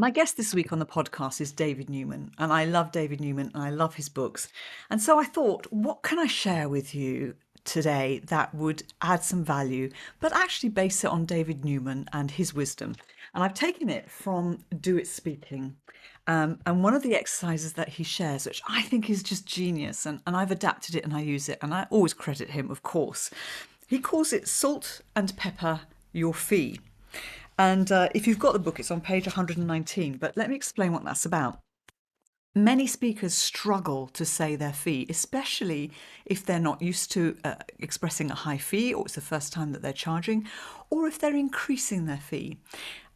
My guest this week on the podcast is David Newman, and I love David Newman and I love his books. And so I thought, what can I share with you today that would add some value, but actually base it on David Newman and his wisdom? And I've taken it from Do It! Speaking. And one of the exercises that he shares, which I think is just genius, and I've adapted it and I use it, and I always credit him, of course. He calls it Salt and Pepper Your Fee. And if you've got the book, it's on page 119, but let me explain what that's about. Many speakers struggle to say their fee, especially if they're not used to expressing a high fee, or it's the first time that they're charging, or if they're increasing their fee.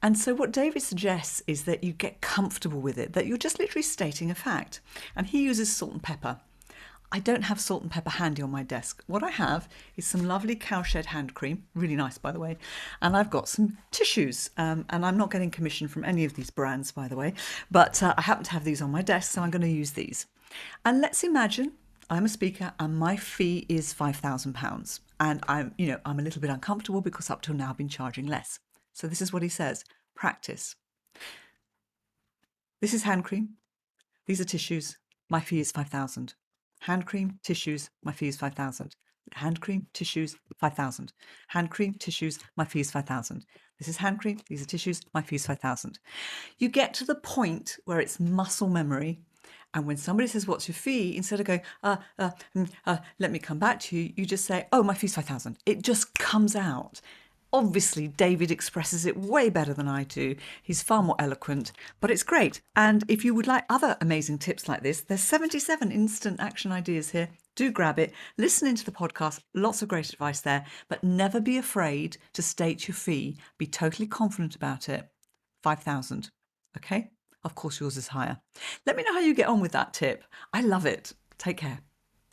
And so what David suggests is that you get comfortable with it, that you're just literally stating a fact. And he uses salt and pepper. I don't have salt and pepper handy on my desk. What I have is some lovely cowshed hand cream, really nice by the way, and I've got some tissues, and I'm not getting commission from any of these brands by the way, but I happen to have these on my desk, so I'm going to use these. And let's imagine I'm a speaker and my fee is £5,000, and I'm a little bit uncomfortable because up till now I've been charging less. So this is what he says: practice. This is hand cream, these are tissues, my fee is £5,000. Hand cream, tissues, my fee is £5,000. Hand cream, tissues, £5,000. Hand cream, tissues, my fee is £5,000. This is hand cream, these are tissues, my fee is £5,000. You get to the point where it's muscle memory, and when somebody says, what's your fee? Instead of going, let me come back to you, you just say, oh, my fee is £5,000. It just comes out. Obviously, David expresses it way better than I do. He's far more eloquent, but it's great. And if you would like other amazing tips like this, there's 77 instant action ideas here. Do grab it. Listen into the podcast. Lots of great advice there, but never be afraid to state your fee. Be totally confident about it. 5,000. Okay. Of course, yours is higher. Let me know how you get on with that tip. I love it. Take care.